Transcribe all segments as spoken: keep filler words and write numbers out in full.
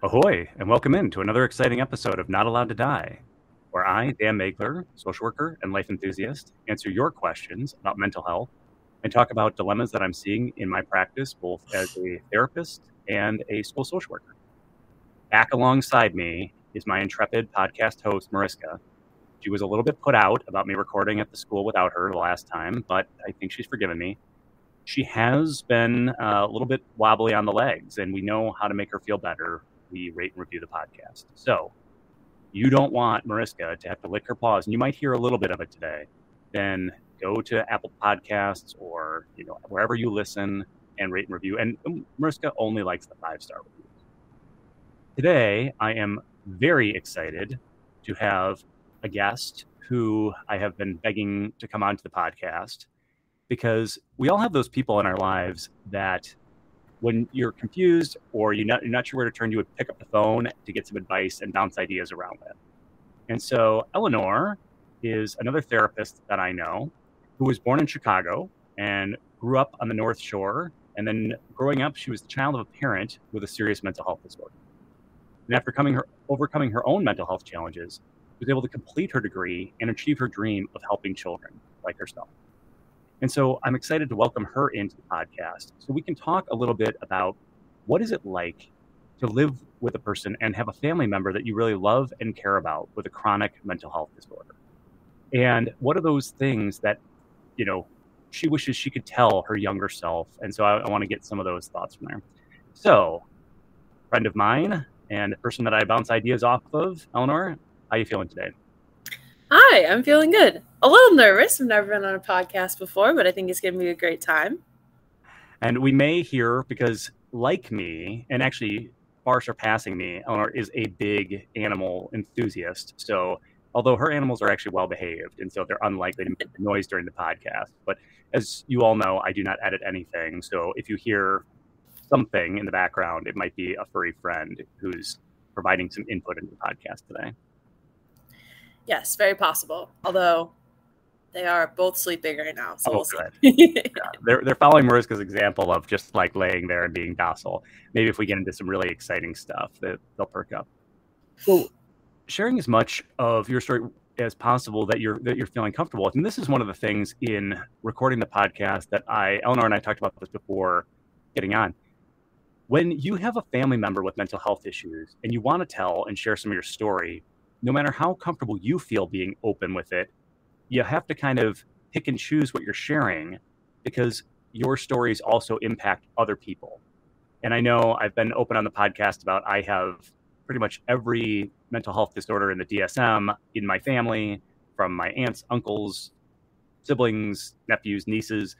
Ahoy, and welcome in to another exciting episode of Not Allowed to Die, where I, Dan Magler, social worker and life enthusiast, answer your questions about mental health and talk about dilemmas that I'm seeing in my practice, both as a therapist and a school social worker. Back alongside me is my intrepid podcast host, Mariska. She was a little bit put out about me recording at the school without her the last time, but I think she's forgiven me. She has been a little bit wobbly on the legs, and we know how to make her feel better. We rate and review the podcast. So you don't want Mariska to have to lick her paws, and you might hear a little bit of it today. Then go to Apple Podcasts or, you know, wherever you listen and rate and review. And Mariska only likes the five-star reviews. Today, I am very excited to have a guest who I have been begging to come onto the podcast, because we all have those people in our lives that when you're confused or you're not, you're not sure where to turn, you would pick up the phone to get some advice and bounce ideas around with. And so Eleanor is another therapist that I know who was born in Chicago and grew up on the North Shore. And then growing up, she was the child of a parent with a serious mental health disorder. And after coming her, overcoming her own mental health challenges, she was able to complete her degree and achieve her dream of helping children like herself. And so I'm excited to welcome her into the podcast so we can talk a little bit about what is it like to live with a person and have a family member that you really love and care about with a chronic mental health disorder. And what are those things that, you know, she wishes she could tell her younger self. And so I, I want to get some of those thoughts from there. So, friend of mine and the person that I bounce ideas off of, Eleanor, how are you feeling today? Hi, I'm feeling good. A little nervous. I've never been on a podcast before, but I think it's going to be a great time. And we may hear, because like me, and actually far surpassing me, Eleanor is a big animal enthusiast. So although her animals are actually well-behaved, and so they're unlikely to make noise during the podcast. But as you all know, I do not edit anything. So if you hear something in the background, it might be a furry friend who's providing some input into the podcast today. Yes, very possible. Although they are both sleeping right now. So oh, we'll yeah. They're they're following Mariska's example of just like laying there and being docile. Maybe if we get into some really exciting stuff, that they'll perk up. Well, sharing as much of your story as possible that you're that you're feeling comfortable with. And this is one of the things in recording the podcast that I, Eleanor and I talked about this before getting on. When you have a family member with mental health issues and you want to tell and share some of your story, no matter how comfortable you feel being open with it, you have to kind of pick and choose what you're sharing, because your stories also impact other people. And I know I've been open on the podcast about I have pretty much every mental health disorder in the D S M in my family, from my aunts, uncles, siblings, nephews, nieces.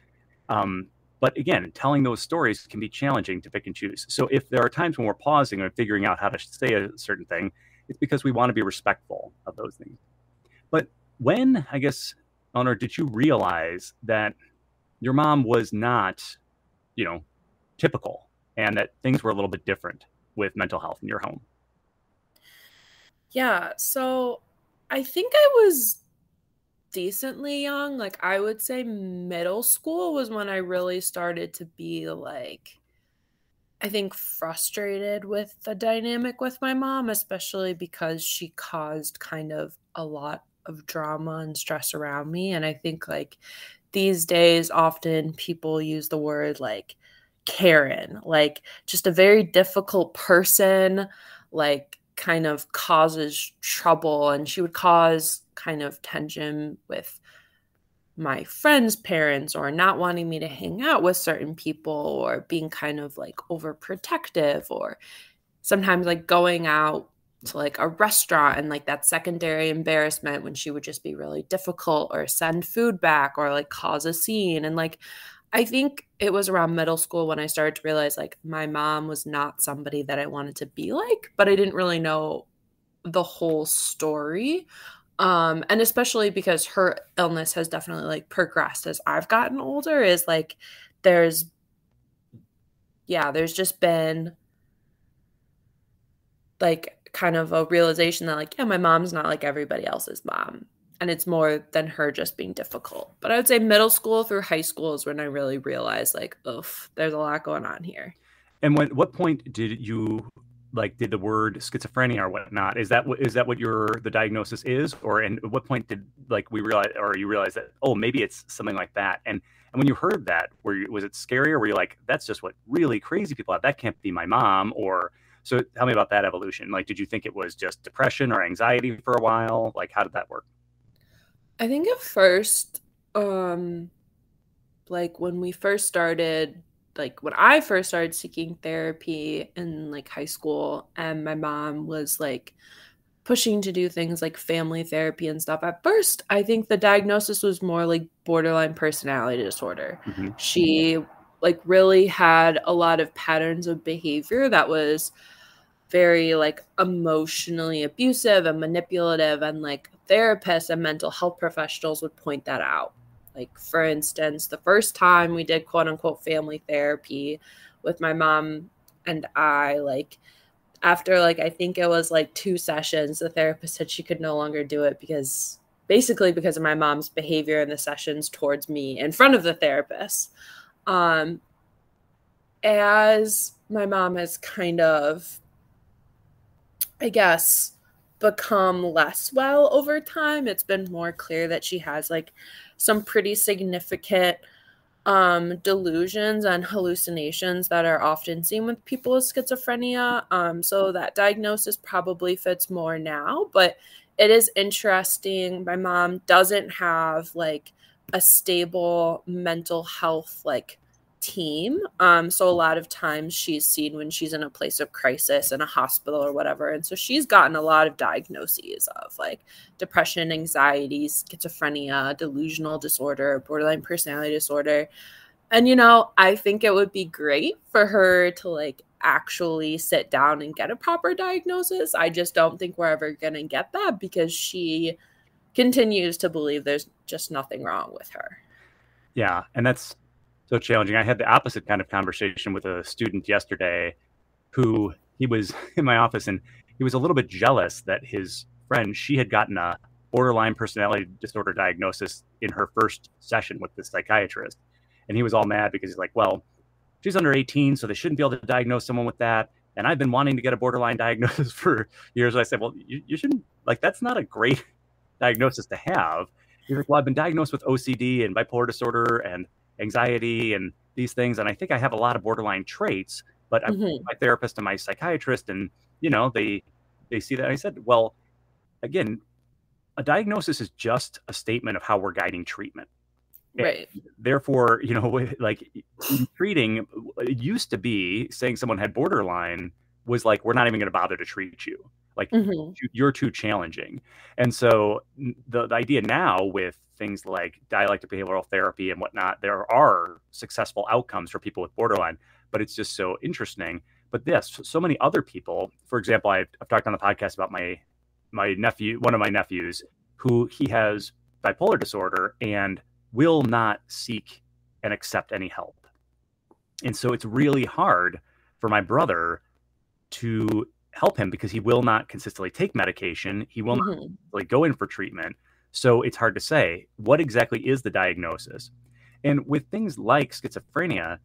Um, but again, telling those stories can be challenging to pick and choose. So if there are times when we're pausing or figuring out how to say a certain thing, it's because we want to be respectful of those things. But when, I guess, Eleanor, did you realize that your mom was not, you know, typical, and that things were a little bit different with mental health in your home? Yeah, so I think I was decently young. Like, I would say middle school was when I really started to be, like, I think frustrated with the dynamic with my mom, especially because she caused kind of a lot of drama and stress around me. And I think, like, these days often people use the word, like, Karen, like just a very difficult person, like kind of causes trouble. And she would cause kind of tension with my friends' parents, or not wanting me to hang out with certain people, or being kind of like overprotective, or sometimes like going out to like a restaurant and like that secondary embarrassment when she would just be really difficult, or send food back, or like cause a scene. And like, I think it was around middle school when I started to realize like my mom was not somebody that I wanted to be like, but I didn't really know the whole story. Um, and especially because her illness has definitely like progressed as I've gotten older, is like, there's, yeah, there's just been like kind of a realization that like, yeah, my mom's not like everybody else's mom, and it's more than her just being difficult. But I would say middle school through high school is when I really realized like, oof, there's a lot going on here. And when, what point did you like did the word schizophrenia or whatnot, is that what is that what your the diagnosis is? Or and at what point did like we realize or you realize that, oh, maybe it's something like that? And and when you heard that, were you, was it scary, or were you like, that's just what really crazy people have, that can't be my mom? Or so tell me about that evolution. Like, did you think it was just depression or anxiety for a while? Like, how did that work? I think at first, um, like when we first started, like when I first started seeking therapy in like high school, and my mom was like pushing to do things like family therapy and stuff. At first, I think the diagnosis was more like borderline personality disorder. Mm-hmm. She like really had a lot of patterns of behavior that was very like emotionally abusive and manipulative, and like therapists and mental health professionals would point that out. Like, for instance, the first time we did quote unquote family therapy with my mom and I, like after like, I think it was like two sessions, the therapist said she could no longer do it because basically because of my mom's behavior in the sessions towards me in front of the therapist. Um, as my mom has kind of, I guess, become less well over time, it's been more clear that she has like some pretty significant um, delusions and hallucinations that are often seen with people with schizophrenia. Um, so that diagnosis probably fits more now, but it is interesting. My mom doesn't have like a stable mental health like team. Um, so a lot of times she's seen when she's in a place of crisis in a hospital or whatever. And so she's gotten a lot of diagnoses of like depression, anxiety, schizophrenia, delusional disorder, borderline personality disorder. And, you know, I think it would be great for her to like actually sit down and get a proper diagnosis. I just don't think we're ever going to get that because she continues to believe there's just nothing wrong with her. Yeah. And that's so challenging. I had the opposite kind of conversation with a student yesterday who he was in my office, and he was a little bit jealous that his friend, she had gotten a borderline personality disorder diagnosis in her first session with the psychiatrist. And he was all mad because he's like, well, she's under eighteen, so they shouldn't be able to diagnose someone with that. And I've been wanting to get a borderline diagnosis for years. And I said, well, you, you shouldn't, like, that's not a great diagnosis to have. He's like, well, I've been diagnosed with O C D and bipolar disorder and anxiety and these things. And I think I have a lot of borderline traits, but I'm mm-hmm. my therapist and my psychiatrist, and, you know, they, they see that. And I said, well, again, a diagnosis is just a statement of how we're guiding treatment. Right. And therefore, you know, like treating, it used to be saying someone had borderline was like, we're not even going to bother to treat you. Like mm-hmm. you're too challenging. And so the, the idea now with things like dialectic behavioral therapy and whatnot, there are successful outcomes for people with borderline, but it's just so interesting. But this, so many other people, for example, I've, I've talked on the podcast about my, my nephew, one of my nephews, who he has bipolar disorder and will not seek and accept any help. And so it's really hard for my brother to help him because he will not consistently take medication. He will mm-hmm. not like go in for treatment. So it's hard to say what exactly is the diagnosis. And with things like schizophrenia,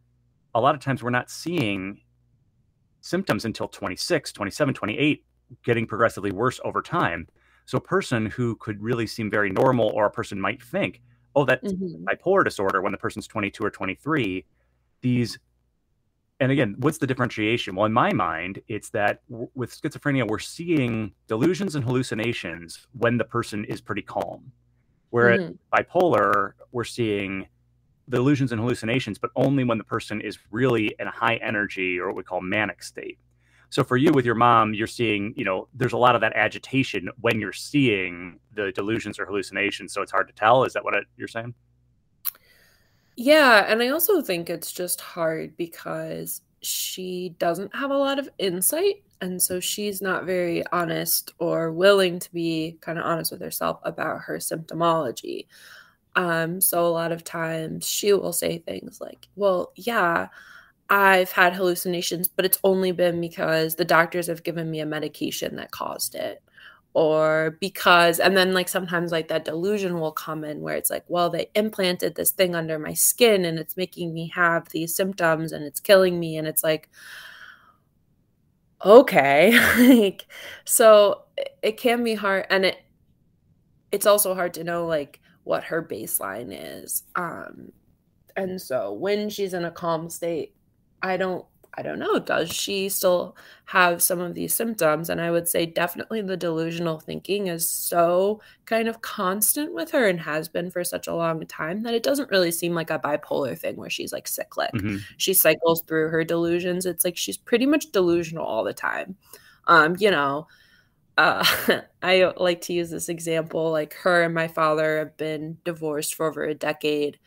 a lot of times we're not seeing symptoms until twenty-six, twenty-seven, twenty-eight, getting progressively worse over time. So a person who could really seem very normal, or a person might think, oh, that's mm-hmm. bipolar disorder when the person's twenty-two or twenty-three, these. And again, what's the differentiation? Well, in my mind, it's that w- with schizophrenia, we're seeing delusions and hallucinations when the person is pretty calm. Whereas mm-hmm. bipolar, we're seeing delusions and hallucinations, but only when the person is really in a high energy, or what we call manic state. So for you with your mom, you're seeing, you know, there's a lot of that agitation when you're seeing the delusions or hallucinations. So it's hard to tell. Is that what I, you're saying? Yeah, and I also think it's just hard because she doesn't have a lot of insight, and so she's not very honest or willing to be kind of honest with herself about her symptomology. Um, so a lot of times she will say things like, well, yeah, I've had hallucinations, but it's only been because the doctors have given me a medication that caused it. Or because, and then like sometimes like that delusion will come in where it's like, well, they implanted this thing under my skin and it's making me have these symptoms and it's killing me. And it's like, okay. Like, so it can be hard. And it, it's also hard to know like what her baseline is. Um, and so when she's in a calm state, I don't, I don't know, does she still have some of these symptoms? And I would say definitely the delusional thinking is so kind of constant with her and has been for such a long time that it doesn't really seem like a bipolar thing where she's like cyclic. Mm-hmm. She cycles through her delusions. It's like she's pretty much delusional all the time. Um, you know, uh, I like to use this example, like her and my father have been divorced for over a decade,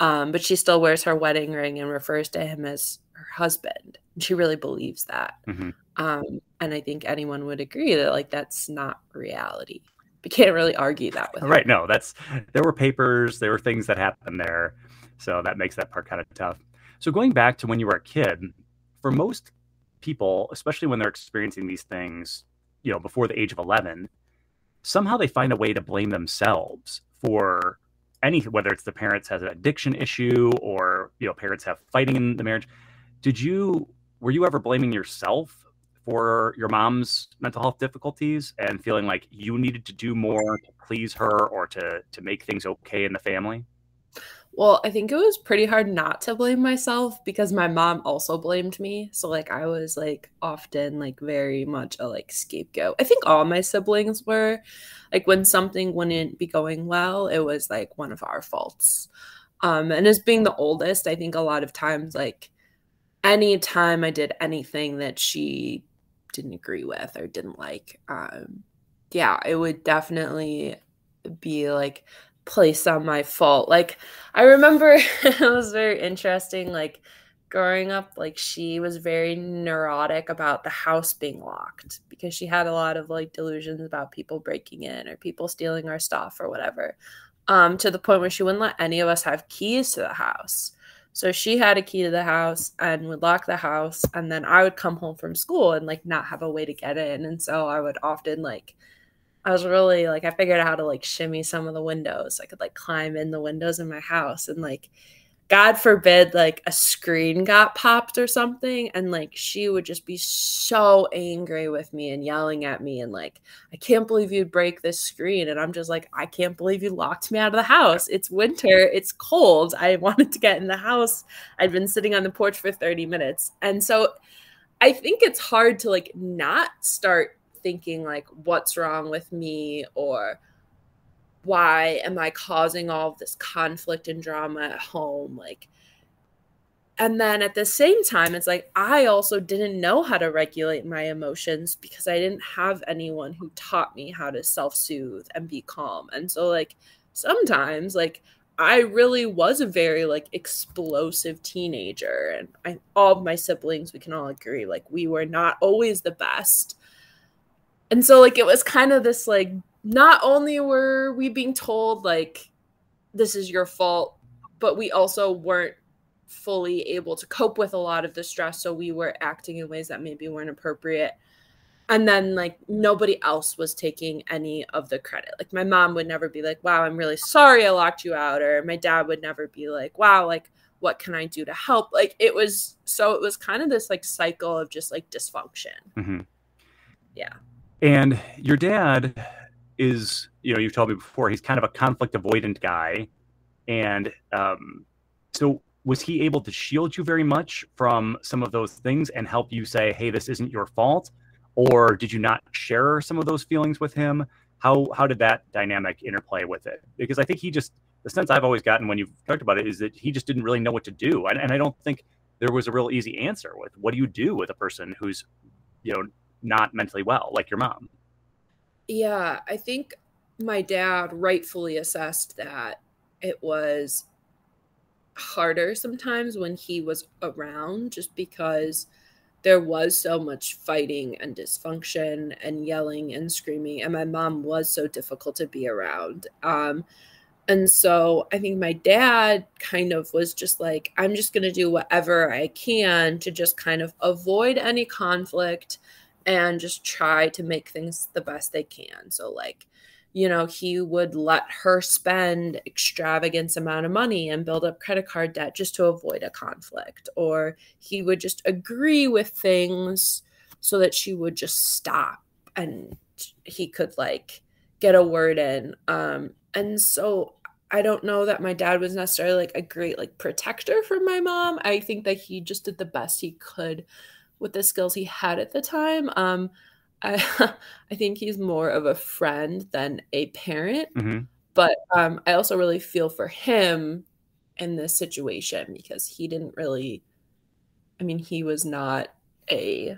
um, but she still wears her wedding ring and refers to him as her husband. She really believes that. Mm-hmm. Um, and I think anyone would agree that like that's not reality. We can't really argue that with right. Her. No, that's there were papers, there were things that happened there. So that makes that part kind of tough. So going back to when you were a kid, for most people, especially when they're experiencing these things, you know, before the age of eleven, somehow they find a way to blame themselves for any, whether it's the parents has an addiction issue or, you know, parents have fighting in the marriage. Did you, were you ever blaming yourself for your mom's mental health difficulties and feeling like you needed to do more to please her or to, to make things okay in the family? Well, I think it was pretty hard not to blame myself because my mom also blamed me. So like, I was like often like very much a like scapegoat. I think all my siblings were like, when something wouldn't be going well, it was like one of our faults. Um, and as being the oldest, I think a lot of times, like, anytime I did anything that she didn't agree with or didn't like, um, yeah, it would definitely be like placed on my fault. Like, I remember it was very interesting, like growing up, like she was very neurotic about the house being locked because she had a lot of like delusions about people breaking in or people stealing our stuff or whatever, um, to the point where she wouldn't let any of us have keys to the house. So she had a key to the house and would lock the house. And then I would come home from school and like not have a way to get in. And so I would often like, I was really like, I figured out how to like shimmy some of the windows. I could like climb in the windows in my house and like, God forbid, like a screen got popped or something. And like, she would just be so angry with me and yelling at me and like, I can't believe you'd break this screen. And I'm just like, I can't believe you locked me out of the house. It's winter. It's cold. I wanted to get in the house. I'd been sitting on the porch for thirty minutes. And so I think it's hard to like not start thinking like, what's wrong with me, or why am I causing all of this conflict and drama at home? Like, and then at the same time, it's like, I also didn't know how to regulate my emotions because I didn't have anyone who taught me how to self-soothe and be calm. And so like, sometimes like I really was a very like explosive teenager, and I, all of my siblings, we can all agree, like we were not always the best. And so like, it was kind of this like, not only were we being told like, this is your fault, but we also weren't fully able to cope with a lot of the stress. So we were acting in ways that maybe weren't appropriate. And then like, nobody else was taking any of the credit. Like my mom would never be like, wow, I'm really sorry I locked you out. Or my dad would never be like, wow, like, what can I do to help? Like it was, so it was kind of this like cycle of just like dysfunction. Mm-hmm. Yeah. And your dad is, you know, you've told me before, he's kind of a conflict avoidant guy. And um, so was he able to shield you very much from some of those things and help you say, hey, this isn't your fault? Or did you not share some of those feelings with him? How how did that dynamic interplay with it? Because I think he just, the sense I've always gotten when you've talked about it is that he just didn't really know what to do. And, and I don't think there was a real easy answer with what do you do with a person who's, you know, not mentally well, like your mom? Yeah, I think my dad rightfully assessed that it was harder sometimes when he was around just because there was so much fighting and dysfunction and yelling and screaming. And my mom was so difficult to be around. Um, and so I think my dad kind of was just like, I'm just going to do whatever I can to just kind of avoid any conflict and just try to make things the best they can. So like, you know, he would let her spend extravagant amount of money and build up credit card debt just to avoid a conflict. Or he would just agree with things so that she would just stop and he could like get a word in. Um, and so I don't know that my dad was necessarily like a great like protector for my mom. I think that he just did the best he could with the skills he had at the time. Um, I I think he's more of a friend than a parent, mm-hmm. but um, I also really feel for him in this situation because he didn't really, I mean, he was not a,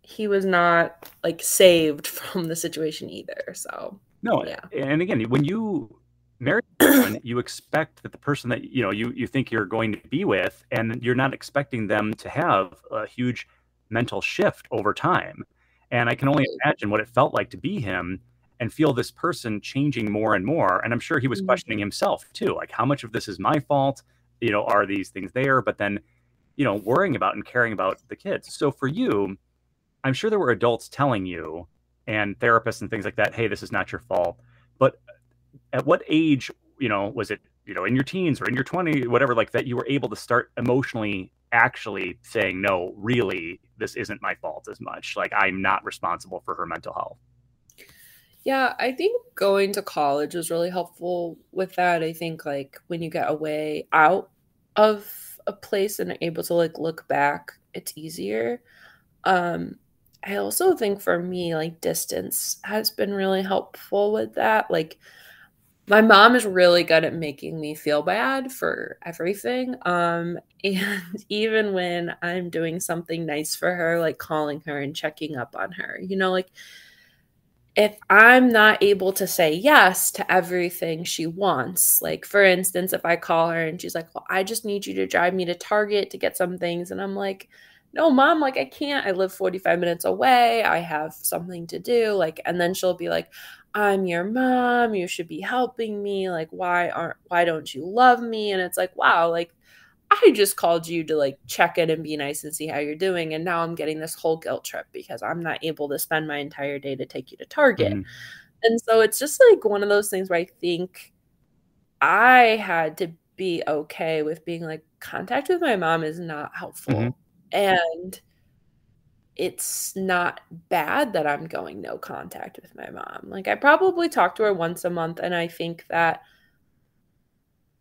he was not like saved from the situation either. So no, yeah. And again, when you marry someone, you expect that the person that you know you you think you're going to be with, and you're not expecting them to have a huge mental shift over time. And I can only imagine what it felt like to be him and feel this person changing more and more. And I'm sure he was questioning himself too, like how much of this is my fault? You know, are these things there? But then, you know, worrying about and caring about the kids. So for you, I'm sure there were adults telling you and therapists and things like that, hey, this is not your fault. But at what age, you know, was it, you know, in your teens or in your twenties, whatever, like that you were able to start emotionally actually saying, no, really, this isn't my fault as much. Like, I'm not responsible for her mental health. Yeah, I think going to college was really helpful with that. I think, like, when you get away out of a place and are able to, like, look back, it's easier. Um, I also think for me, like, distance has been really helpful with that. Like, my mom is really good at making me feel bad for everything. Um, and even when I'm doing something nice for her, like calling her and checking up on her, you know, like if I'm not able to say yes to everything she wants, like for instance, if I call her and she's like, well, I just need you to drive me to Target to get some things. And I'm like, no, mom, like I can't, I live forty-five minutes away. I have something to do. Like, and then she'll be like, I'm your mom, you should be helping me, like, why aren't, why don't you love me? And it's like, wow, like, I just called you to, like, check in and be nice and see how you're doing, and now I'm getting this whole guilt trip because I'm not able to spend my entire day to take you to Target. Mm-hmm. And so it's just, like, one of those things where I think I had to be okay with being, like, contact with my mom is not helpful, mm-hmm. and it's not bad that I'm going no contact with my mom. Like, I probably talk to her once a month, and I think that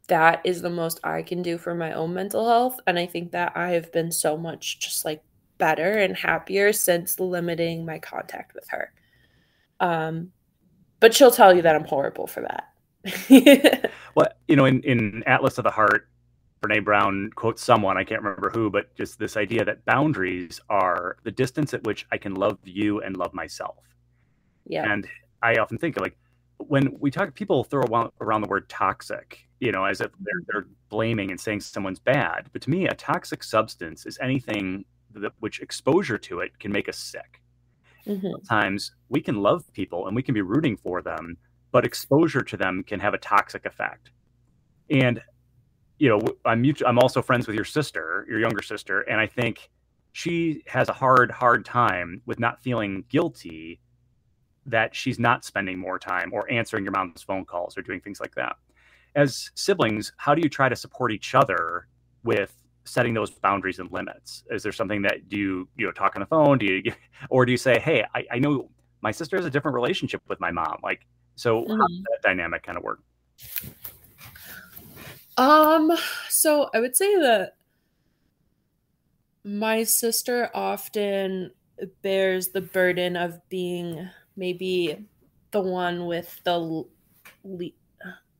that is the most I can do for my own mental health. And I think that I have been so much just, like, better and happier since limiting my contact with her. Um, but she'll tell you that I'm horrible for that. Well, you know, in, in Atlas of the Heart, Brené Brown quotes someone, I can't remember who, but just this idea that boundaries are the distance at which I can love you and love myself. Yeah. And I often think, like, when we talk, people throw around the word toxic, you know, as if they're, they're blaming and saying someone's bad. But to me, a toxic substance is anything that which exposure to it can make us sick. Mm-hmm. Sometimes we can love people and we can be rooting for them, but exposure to them can have a toxic effect. And you know, I'm I'm also friends with your sister, your younger sister, and I think she has a hard, hard time with not feeling guilty that she's not spending more time or answering your mom's phone calls or doing things like that. As siblings, how do you try to support each other with setting those boundaries and limits? Is there something that do you, you know, talk on the phone? Do you, or do you say, hey, I, I know my sister has a different relationship with my mom. Like, so mm-hmm. how does that dynamic kind of work? Um, so I would say that my sister often bears the burden of being maybe the one with the, le-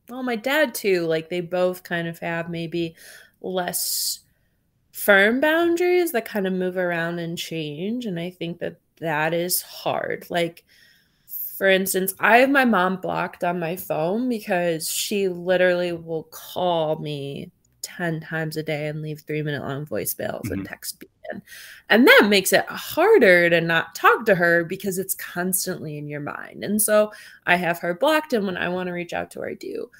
well, my dad too, like they both kind of have maybe less firm boundaries that kind of move around and change. And I think that that is hard. Like, for instance, I have my mom blocked on my phone because she literally will call me ten times a day and leave three minute long voicemails mm-hmm. and text me. And that makes it harder to not talk to her because it's constantly in your mind. And so I have her blocked, and when I want to reach out to her, I do.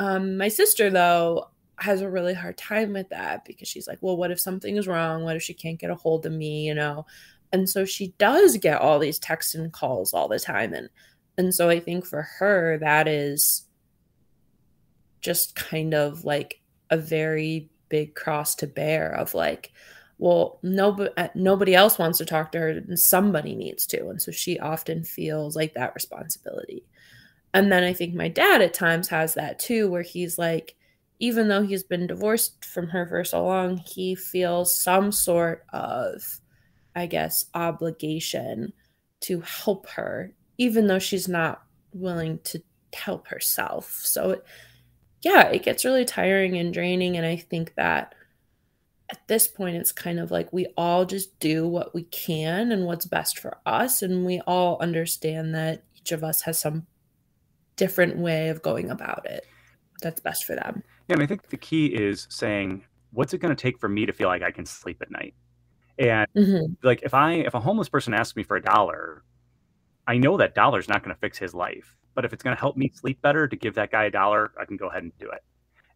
Um, my sister, though, has a really hard time with that because she's like, well, what if something is wrong? What if she can't get a hold of me, you know? And so she does get all these texts and calls all the time. And and so I think for her, that is just kind of like a very big cross to bear of like, well, nobody, nobody else wants to talk to her and somebody needs to. And so she often feels like that responsibility. And then I think my dad at times has that too, where he's like, even though he's been divorced from her for so long, he feels some sort of, I guess, obligation to help her, even though she's not willing to help herself. So it, yeah, it gets really tiring and draining. And I think that at this point, it's kind of like we all just do what we can and what's best for us. And we all understand that each of us has some different way of going about it that's best for them. Yeah, and I think the key is saying, what's it going to take for me to feel like I can sleep at night? And mm-hmm. like, if I, if a homeless person asks me for a dollar, I know that dollar's not going to fix his life. But if it's going to help me sleep better to give that guy a dollar, I can go ahead and do it.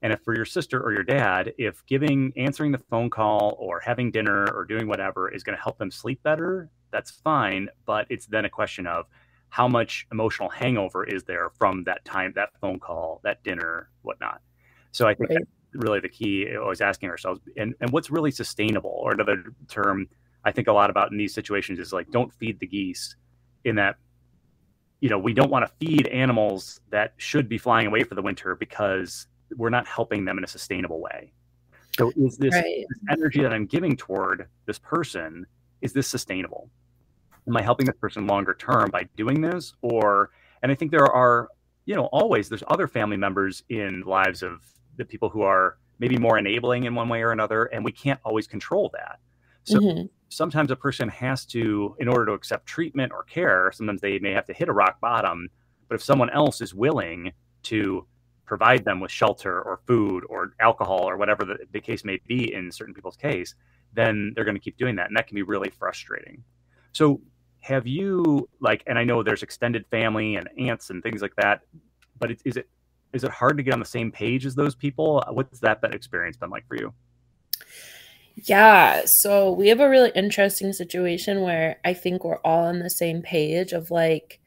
And if for your sister or your dad, if giving, answering the phone call or having dinner or doing whatever is going to help them sleep better, that's fine. But it's then a question of how much emotional hangover is there from that time, that phone call, that dinner, whatnot. So I think right. that's really the key, always asking ourselves, and, and what's really sustainable, or another term I think a lot about in these situations is like, don't feed the geese, in that, you know, we don't want to feed animals that should be flying away for the winter because we're not helping them in a sustainable way. So is this, right. this energy that I'm giving toward this person, is this sustainable? Am I helping this person longer term by doing this? Or, and I think there are, you know, always there's other family members in lives of the people who are maybe more enabling in one way or another, and we can't always control that. So mm-hmm. sometimes a person has to, in order to accept treatment or care, sometimes they may have to hit a rock bottom, but if someone else is willing to provide them with shelter or food or alcohol or whatever the, the case may be in certain people's case, then they're going to keep doing that. And that can be really frustrating. So have you, like, and I know there's extended family and aunts and things like that, but it, is it is it hard to get on the same page as those people? What's that, that experience been like for you? Yeah, so we have a really interesting situation where I think we're all on the same page of like,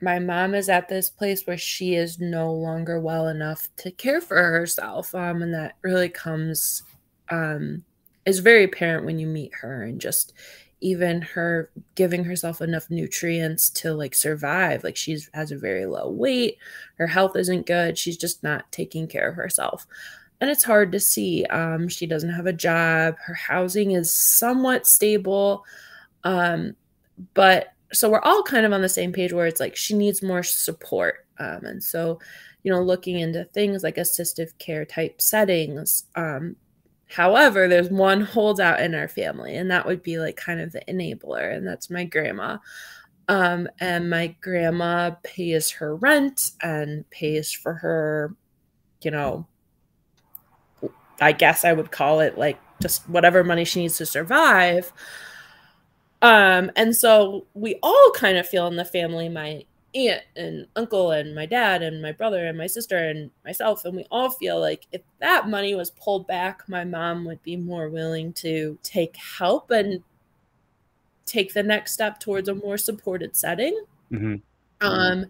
my mom is at this place where she is no longer well enough to care for herself. Um, and that really comes, um, is very apparent when you meet her, and just even her giving herself enough nutrients to like survive. Like she has a very low weight. Her health isn't good. She's just not taking care of herself. And it's hard to see. Um, she doesn't have a job. Her housing is somewhat stable. Um, but so we're all kind of on the same page where it's like she needs more support. Um, and so, you know, looking into things like assistive care type settings. Um, however, there's one holdout in our family, and that would be like kind of the enabler. And that's my grandma. Um, and my grandma pays her rent and pays for her, you know, I guess I would call it like just whatever money she needs to survive. Um, and so we all kind of feel in the family, my aunt and uncle and my dad and my brother and my sister and myself, and we all feel like if that money was pulled back, my mom would be more willing to take help and take the next step towards a more supported setting. Mm-hmm. Um,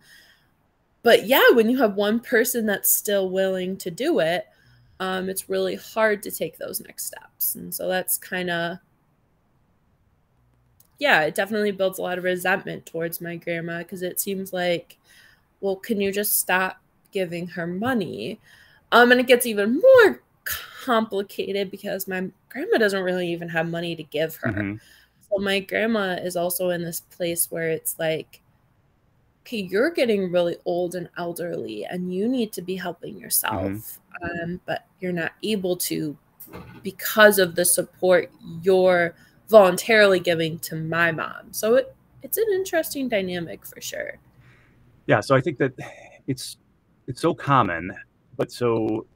but yeah, when you have one person that's still willing to do it, um, it's really hard to take those next steps. And so that's kind of, yeah, it definitely builds a lot of resentment towards my grandma, because it seems like, well, can you just stop giving her money? Um, and it gets even more complicated because my grandma doesn't really even have money to give her. Mm-hmm. So my grandma is also in this place where it's like, okay, you're getting really old and elderly and you need to be helping yourself, mm-hmm. um, but you're not able to because of the support you're voluntarily giving to my mom. So it, it's an interesting dynamic for sure. Yeah. So I think that it's, it's so common, but so,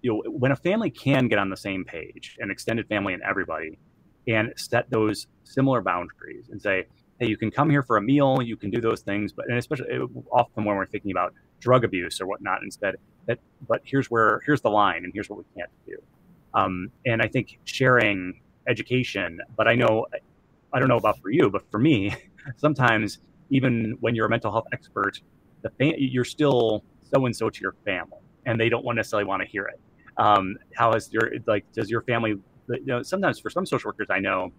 you know, when a family can get on the same page, an extended family and everybody, and set those similar boundaries and say, hey, you can come here for a meal, you can do those things, but, and especially often when we're thinking about drug abuse or whatnot, instead that, but here's where, here's the line and here's what we can't do. Um, and I think sharing education, but I know, I don't know about for you, but for me, sometimes even when you're a mental health expert, the fam- you're still so-and-so to your family, and they don't want necessarily want to hear it. Um, how is your, like, does your family But, you know, sometimes for some social workers I know,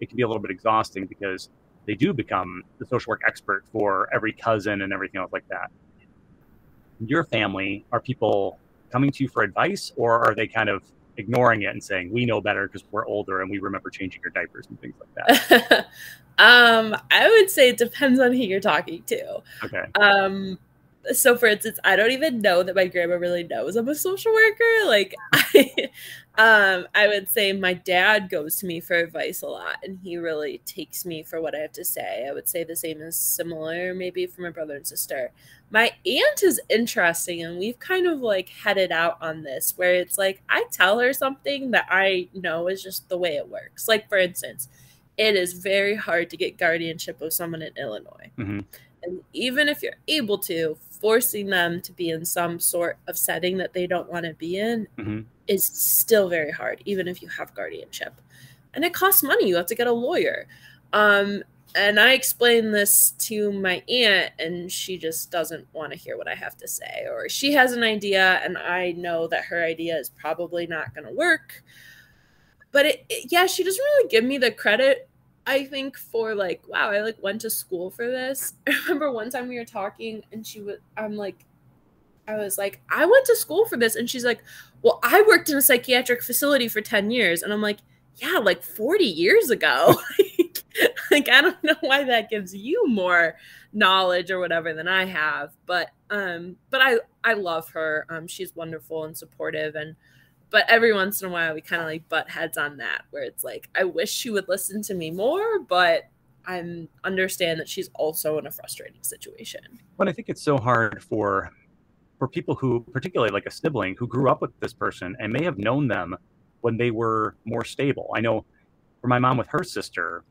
it can be a little bit exhausting because they do become the social work expert for every cousin and everything else like that. In your family, are people coming to you for advice, or are they kind of ignoring it and saying, we know better because we're older and we remember changing your diapers and things like that? um, I would say it depends on who you're talking to. Okay. Um, so for instance, I don't even know that my grandma really knows I'm a social worker. Like I, um, I would say my dad goes to me for advice a lot, and he really takes me for what I have to say. I would say the same is similar maybe for my brother and sister. My aunt is interesting, and we've kind of like headed out on this where it's like, I tell her something that I know is just the way it works. Like for instance, it is very hard to get guardianship of someone in Illinois. Mm-hmm. And even if you're able to, forcing them to be in some sort of setting that they don't want to be in mm-hmm. is still very hard, even if you have guardianship. And it costs money. You have to get a lawyer. Um, and I explained this to my aunt, and she just doesn't want to hear what I have to say. Or she has an idea, and I know that her idea is probably not going to work. But, it, it, yeah, she doesn't really give me the credit, I think, for like, wow, I like went to school for this. I remember one time we were talking and she was, I'm like, I was like, I went to school for this. And she's like, well, I worked in a psychiatric facility for ten years. And I'm like, yeah, like forty years ago. like, like, I don't know why that gives you more knowledge or whatever than I have. But, um, but I, I love her. Um, she's wonderful and supportive, and, but every once in a while, we kind of like butt heads on that, where it's like, I wish she would listen to me more, but I understand that she's also in a frustrating situation. But I think it's so hard for for people who, particularly like a sibling, who grew up with this person and may have known them when they were more stable. I know for my mom with her sister,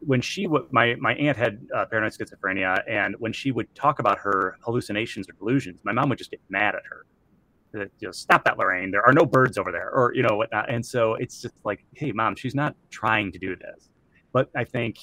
when she would, my, my aunt had uh, paranoid schizophrenia, and when she would talk about her hallucinations or delusions, my mom would just get mad at her. That, you know, stop that, Lorraine. There are no birds over there, or you know whatnot. And so it's just like, hey, mom, she's not trying to do this. But I think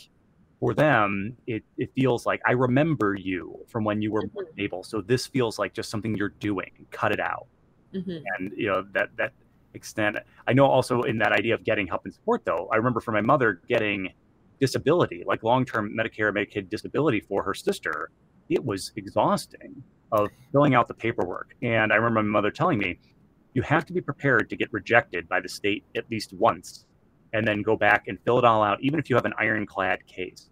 for them, it it feels like, I remember you from when you were more stable, so this feels like just something you're doing. Cut it out. Mm-hmm. And you know that that extent. I know also in that idea of getting help and support, though, I remember for my mother getting disability, like long-term Medicare, Medicaid disability for her sister. It was exhausting. Of filling out the paperwork. And I remember my mother telling me, you have to be prepared to get rejected by the state at least once, and then go back and fill it all out, even if you have an ironclad case.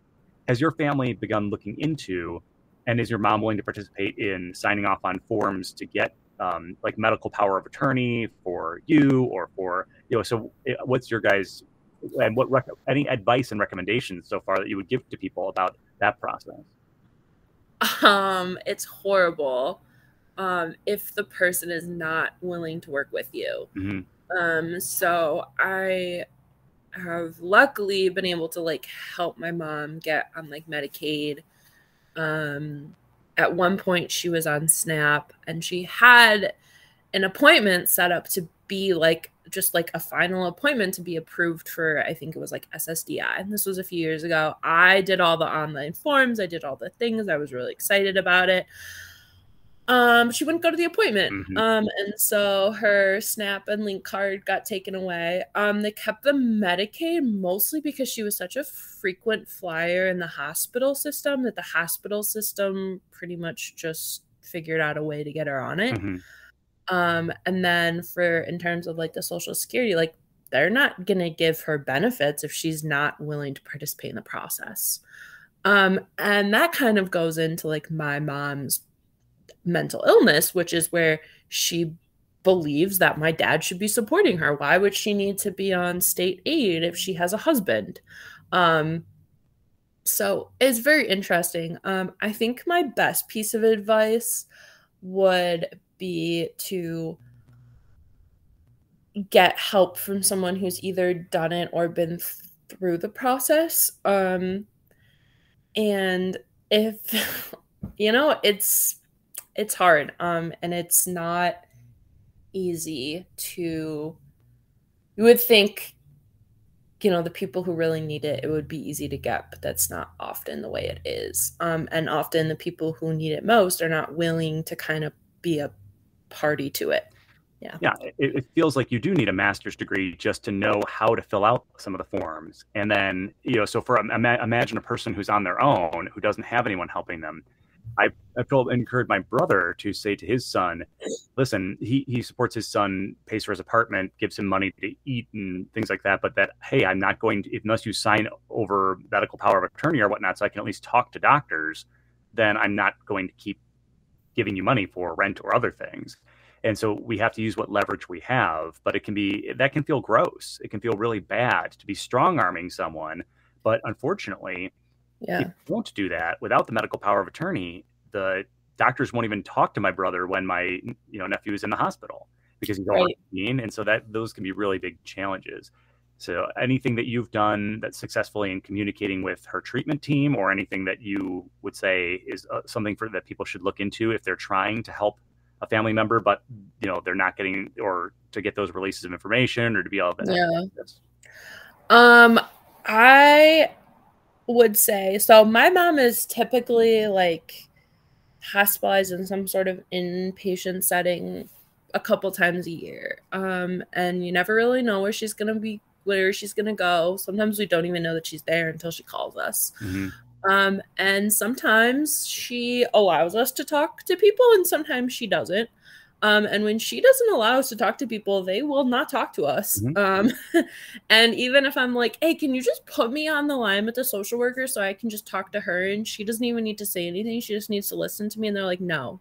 Has your family begun looking into, and is your mom willing to participate in signing off on forms to get um, like medical power of attorney for you or for, you know, so what's your guys, and what rec- any advice and recommendations so far that you would give to people about that process? Um, it's horrible um, if the person is not willing to work with you. Mm-hmm. Um, so I have luckily been able to like help my mom get on like Medicaid. Um, at one point she was on SNAP, and she had an appointment set up to be like, just like a final appointment to be approved for, I think it was like S S D I. And this was a few years ago. I did all the online forms. I did all the things. I was really excited about it. Um, she wouldn't go to the appointment. Mm-hmm. Um, and so her SNAP and link card got taken away. Um, they kept the Medicaid mostly because she was such a frequent flyer in the hospital system that the hospital system pretty much just figured out a way to get her on it. Mm-hmm. Um, and then for, in terms of like the Social Security, like they're not going to give her benefits if she's not willing to participate in the process. Um, and that kind of goes into like my mom's mental illness, which is where she believes that my dad should be supporting her. Why would she need to be on state aid if she has a husband? Um, so it's very interesting. Um, I think my best piece of advice would be to get help from someone who's either done it or been th- through the process. Um, and if, you know, it's, it's hard. Um, and it's not easy to, you would think, you know, the people who really need it, it would be easy to get, but that's not often the way it is. Um, and often the people who need it most are not willing to kind of be a party to it. Yeah, yeah. It, it feels like you do need a master's degree just to know how to fill out some of the forms. And then, you know, so for ima- imagine a person who's on their own, who doesn't have anyone helping them. I've, I've told, encouraged my brother to say to his son, listen, he, he supports his son, pays for his apartment, gives him money to eat and things like that. But that, hey, I'm not going to, unless you sign over medical power of attorney or whatnot, so I can at least talk to doctors, then I'm not going to keep giving you money for rent or other things. And so we have to use what leverage we have, but it can be, that can feel gross. It can feel really bad to be strong arming someone. But unfortunately, yeah. if you don't do that without the medical power of attorney, the doctors won't even talk to my brother when my you know nephew is in the hospital because he's already seen. And so that those can be really big challenges. So anything that you've done that's successfully in communicating with her treatment team, or anything that you would say is uh, something for that people should look into if they're trying to help a family member, but you know they're not getting, or to get those releases of information, or to be all that. Yeah. Um, I would say so. My mom is typically like hospitalized in some sort of inpatient setting a couple times a year, um, and you never really know where she's gonna be, where she's gonna go. Sometimes we don't even know that she's there until she calls us. Mm-hmm. Um, and sometimes she allows us to talk to people and sometimes she doesn't. Um, and when she doesn't allow us to talk to people, they will not talk to us. Mm-hmm. Um, and even if I'm like, hey, can you just put me on the line with the social worker so I can just talk to her? And she doesn't even need to say anything. She just needs to listen to me. And they're like, no.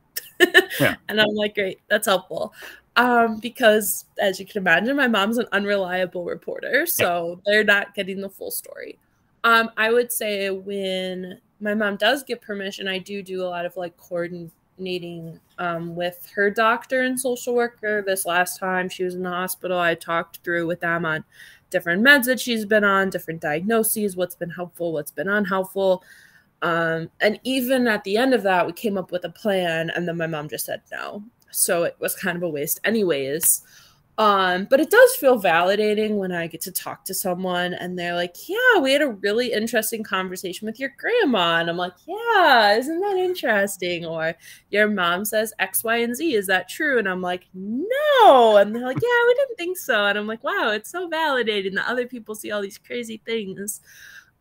Yeah. And I'm like, great, that's helpful. Um, because as you can imagine, my mom's an unreliable reporter, so yeah. they're not getting the full story. Um, I would say when my mom does get permission, I do do a lot of like coordinating um, with her doctor and social worker. This last time she was in the hospital, I talked through with them on different meds that she's been on, different diagnoses, what's been helpful, what's been unhelpful. Um, and even at the end of that, we came up with a plan and then my mom just said no. So it was kind of a waste anyways. Um, but it does feel validating when I get to talk to someone and they're like, yeah, we had a really interesting conversation with your grandma. And I'm like, yeah, isn't that interesting? Or your mom says X, Y, and Z. Is that true? And I'm like, no. And they're like, yeah, we didn't think so. And I'm like, wow, it's so validating that other people see all these crazy things.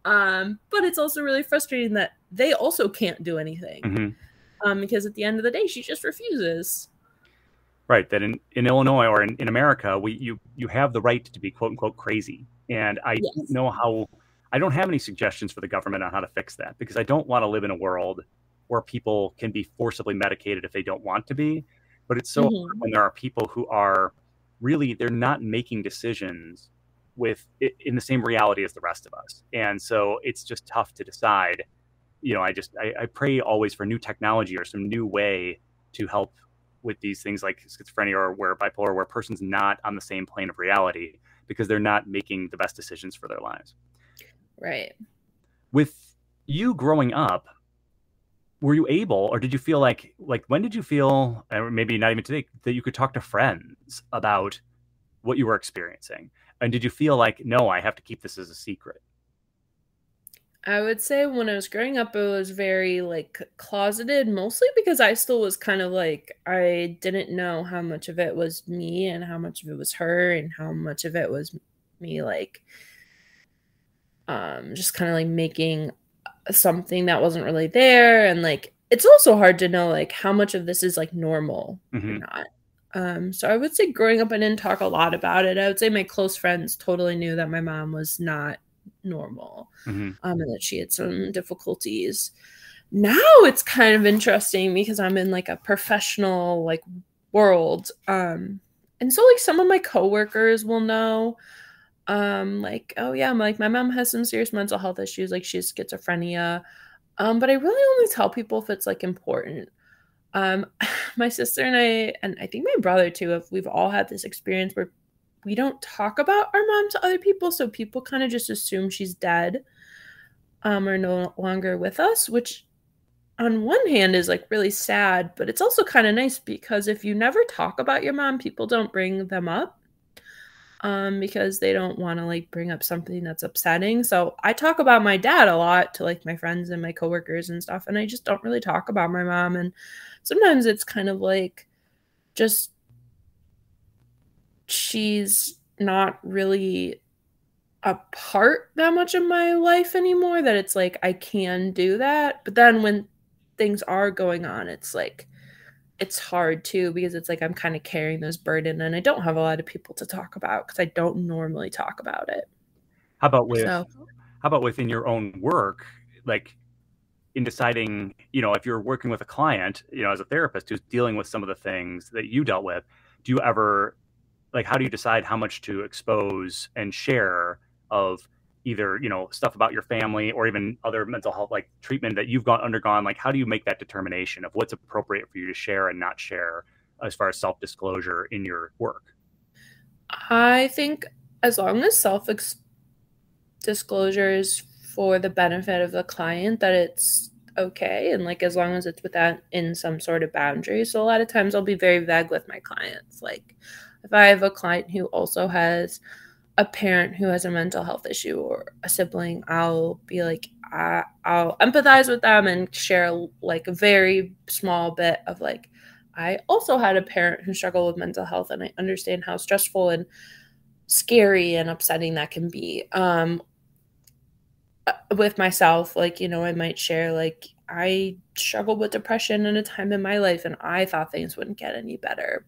Um, but it's also really frustrating that they also can't do anything. Mm-hmm. um, because at the end of the day, she just refuses. Right, that in, in Illinois or in, in America, we you you have the right to be quote unquote crazy, and I yes. don't know how. I don't have any suggestions for the government on how to fix that because I don't want to live in a world where people can be forcibly medicated if they don't want to be. But it's so mm-hmm. hard when there are people who are really they're not making decisions with in the same reality as the rest of us, and so it's just tough to decide. You know, I just I, I pray always for new technology or some new way to help with these things like schizophrenia or where bipolar, where a person's not on the same plane of reality because they're not making the best decisions for their lives. Right. With you growing up, were you able, or did you feel like, like, when did you feel, or maybe not even today, that you could talk to friends about what you were experiencing? And did you feel like, no, I have to keep this as a secret? I would say when I was growing up, it was very like closeted, mostly because I still was kind of like, I didn't know how much of it was me and how much of it was her and how much of it was me, like, um, just kind of like making something that wasn't really there. And like, it's also hard to know like how much of this is like normal mm-hmm. or not. Um, so I would say growing up, I didn't talk a lot about it. I would say my close friends totally knew that my mom was not normal mm-hmm. um and that she had some difficulties. Now it's kind of interesting because I'm in like a professional like world um and so like some of my coworkers will know um like, oh yeah, I'm like, my mom has some serious mental health issues, like she has schizophrenia, um but I really only tell people if it's like important. Um my sister and I, and I think my brother too, if we've all had this experience where we don't talk about our mom to other people, so people kind of just assume she's dead um, or no longer with us, which on one hand is like really sad, but it's also kind of nice because if you never talk about your mom, people don't bring them up um, because they don't want to like bring up something that's upsetting. So I talk about my dad a lot to like my friends and my coworkers and stuff, and I just don't really talk about my mom. And sometimes it's kind of like just she's not really a part that much of my life anymore, that it's like I can do that. But then when things are going on, it's like it's hard too, because it's like I'm kind of carrying this burden and I don't have a lot of people to talk about because I don't normally talk about it. How about with so. how about within your own work, like in deciding, you know, if you're working with a client, you know, as a therapist who's dealing with some of the things that you dealt with, do you ever, like, how do you decide how much to expose and share of either, you know, stuff about your family or even other mental health, like treatment that you've gone undergone? Like, how do you make that determination of what's appropriate for you to share and not share as far as self-disclosure in your work? I think as long as self-disclosure is for the benefit of the client, that it's okay. And like, as long as it's without in some sort of boundary. So a lot of times I'll be very vague with my clients. Like if I have a client who also has a parent who has a mental health issue or a sibling, I'll be like, I, I'll empathize with them and share like a very small bit of like, I also had a parent who struggled with mental health and I understand how stressful and scary and upsetting that can be. Um, with myself, like, you know, I might share like I struggled with depression in a time in my life and I thought things wouldn't get any better,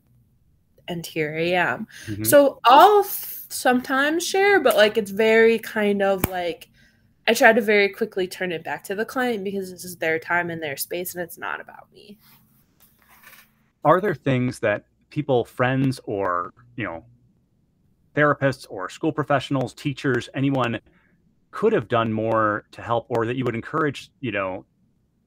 and here I am. Mm-hmm. So I'll f- sometimes share, but like it's very kind of like I try to very quickly turn it back to the client because this is their time and their space and it's not about me. Are there things that people, friends or, you know, therapists or school professionals, teachers, anyone could have done more to help, or that you would encourage, you know,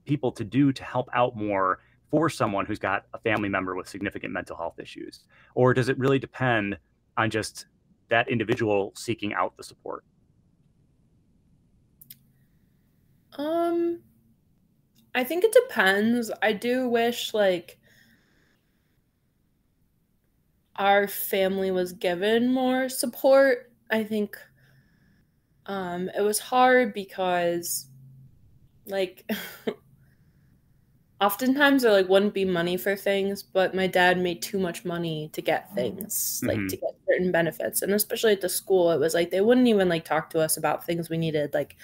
people to do to help out more for someone who's got a family member with significant mental health issues? Or does it really depend on just that individual seeking out the support? Um, I think it depends. I do wish like our family was given more support. I think Um, it was hard because, like, oftentimes there, like, wouldn't be money for things, but my dad made too much money to get things, like, mm-hmm. to get certain benefits. And especially at the school, it was, like, they wouldn't even, like, talk to us about things we needed. Like,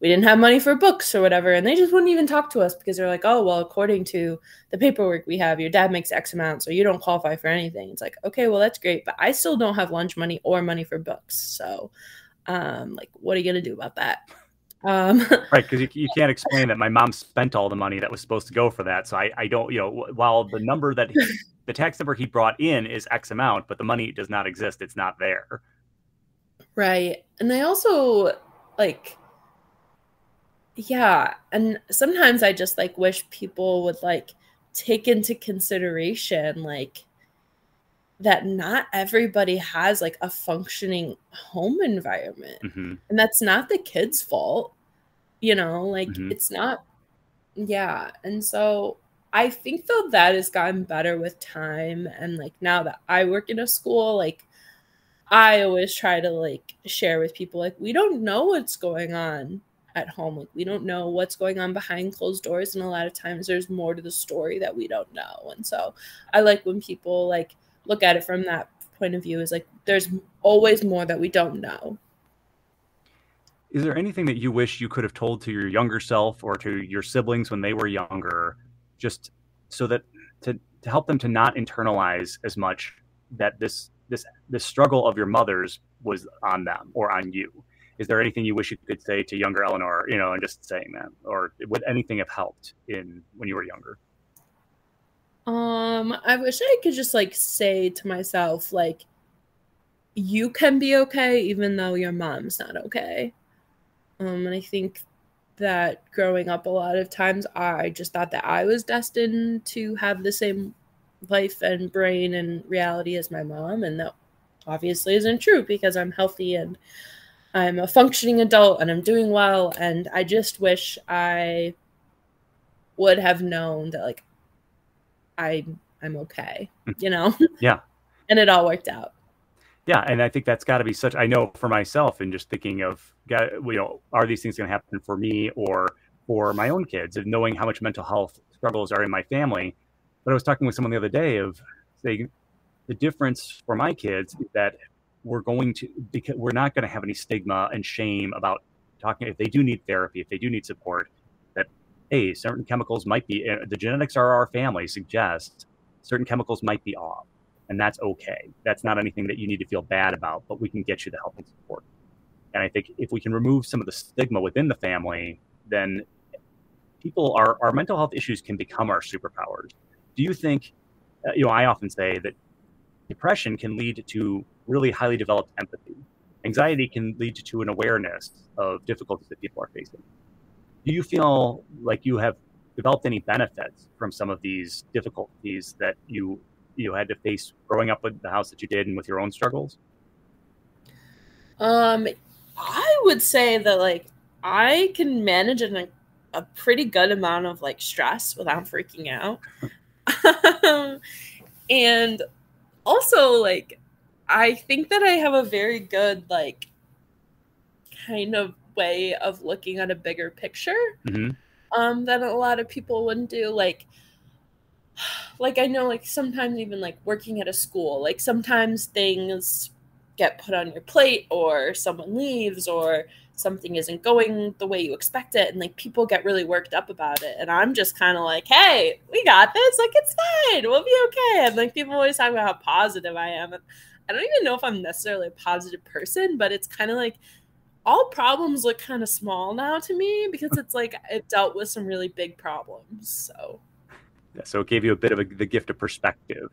we didn't have money for books or whatever, and they just wouldn't even talk to us because they're like, oh, well, according to the paperwork we have, your dad makes X amount, so you don't qualify for anything. It's like, okay, well, that's great, but I still don't have lunch money or money for books, so... Um, like, what are you going to do about that? Um, right, because you, you can't explain that my mom spent all the money that was supposed to go for that. So I, I don't, you know, while the number that, he, the tax number he brought in is X amount, but the money does not exist. It's not there. Right. And they also, like, yeah. And sometimes I just, like, wish people would, like, take into consideration, like, that not everybody has like a functioning home environment. Mm-hmm. And that's not the kid's fault, you know, like mm-hmm. it's not. Yeah. And so I think though that has gotten better with time. And like now that I work in a school, like I always try to like share with people, like we don't know what's going on at home. Like we don't know what's going on behind closed doors. And a lot of times there's more to the story that we don't know. And so I like when people like, look at it from that point of view, is like, there's always more that we don't know. Is there anything that you wish you could have told to your younger self or to your siblings when they were younger, just so that to, to help them to not internalize as much that this, this, this struggle of your mother's was on them or on you? Is there anything you wish you could say to younger Eleanor, you know, and just saying that, or would anything have helped in when you were younger? Um, I wish I could just like say to myself, like, you can be okay, even though your mom's not okay. Um, and I think that growing up a lot of times, I just thought that I was destined to have the same life and brain and reality as my mom. And that obviously isn't true because I'm healthy and I'm a functioning adult and I'm doing well. And I just wish I would have known that like I, I'm okay, you know? Yeah. And it all worked out. Yeah. And I think that's got to be such, I know for myself and just thinking of, you know, are these things going to happen for me or for my own kids, and knowing how much mental health struggles are in my family. But I was talking with someone the other day of saying, The difference for my kids is that we're going to, because we're not going to have any stigma and shame about talking. If they do need therapy, if they do need support, that, hey, certain chemicals might be, the genetics are our family suggests certain chemicals might be off, and that's okay. That's not anything that you need to feel bad about, but we can get you the help and support. And I think if we can remove some of the stigma within the family, then people are, our mental health issues can become our superpowers. Do you think, uh, you know, I often say that depression can lead to really highly developed empathy. Anxiety can lead to an awareness of difficulties that people are facing. Do you feel like you have developed any benefits from some of these difficulties that you, you had to face growing up with the house that you did and with your own struggles? Um, I would say that, like, I can manage an, a pretty good amount of, like, stress without freaking out. um, and also, like, I think that I have a very good, like, kind of way of looking at a bigger picture mm-hmm. um, that a lot of people wouldn't do. Like, like I know, like, sometimes even, like, working at a school, like, sometimes things get put on your plate, or someone leaves, or something isn't going the way you expect it. And, like, people get really worked up about it. And I'm just kind of like, hey, we got this. Like, it's fine. We'll be okay. And, like, people always talk about how positive I am. And I don't even know if I'm necessarily a positive person, but it's kind of like all problems look kind of small now to me, because it's like it dealt with some really big problems. So, yeah, so it gave you a bit of a, the gift of perspective.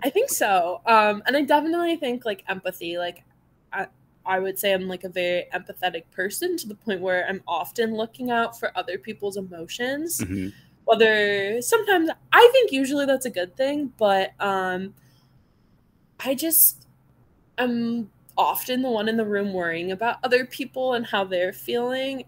I think so. Um, and I definitely think, like, empathy, like I, I would say I'm, like, a very empathetic person, to the point where I'm often looking out for other people's emotions, mm-hmm. whether sometimes I think usually that's a good thing, but um, I just am often the one in the room worrying about other people and how they're feeling.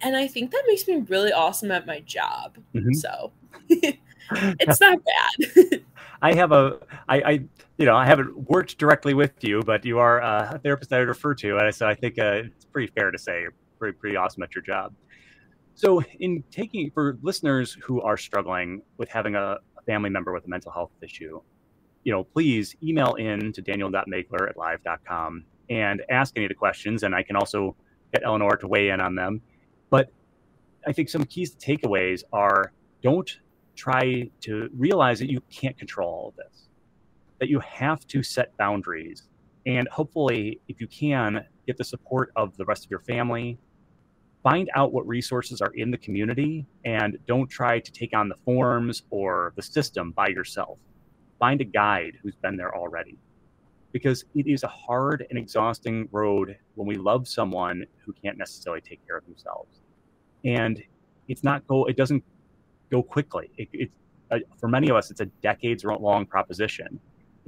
And I think that makes me really awesome at my job. Mm-hmm. So it's not bad. I have a, I, I, you know, I haven't worked directly with you, but you are a therapist that I refer to. And so I think uh, it's pretty fair to say you're pretty, pretty awesome at your job. So in taking, for listeners who are struggling with having a, a family member with a mental health issue, you know, please email in to daniel dot magler at live dot com and ask any of the questions. And I can also get Eleanor to weigh in on them. But I think some key takeaways are, don't try to realize that you can't control all of this, that you have to set boundaries. And hopefully, if you can, get the support of the rest of your family. Find out what resources are in the community, and don't try to take on the forms or the system by yourself. Find a guide who's been there already, because it is a hard and exhausting road when we love someone who can't necessarily take care of themselves. And it's not go, it doesn't go quickly. It, it, uh, for many of us, it's a decades long proposition,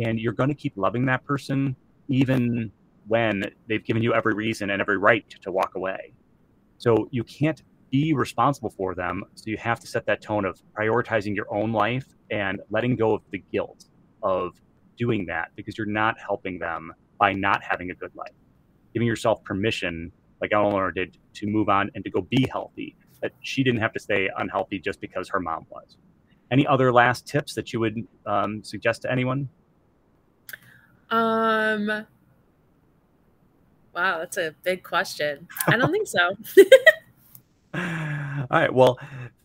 and you're going to keep loving that person even when they've given you every reason and every right to walk away. So you can't be responsible for them. So you have to set that tone of prioritizing your own life and letting go of the guilt of doing that, because you're not helping them by not having a good life. Giving yourself permission, like Eleanor did, to move on and to go be healthy, that she didn't have to stay unhealthy just because her mom was. Any other last tips that you would um, suggest to anyone? Um. Wow, that's a big question. I don't think so. All right. Well,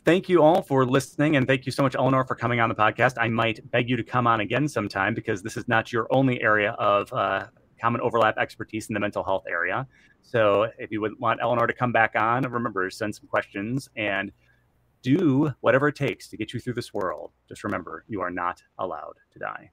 thank you all for listening. And thank you so much, Eleanor, for coming on the podcast. I might beg you to come on again sometime, because this is not your only area of uh, common overlap expertise in the mental health area. So if you would want Eleanor to come back on, remember, send some questions and do whatever it takes to get you through this world. Just remember, you are not allowed to die.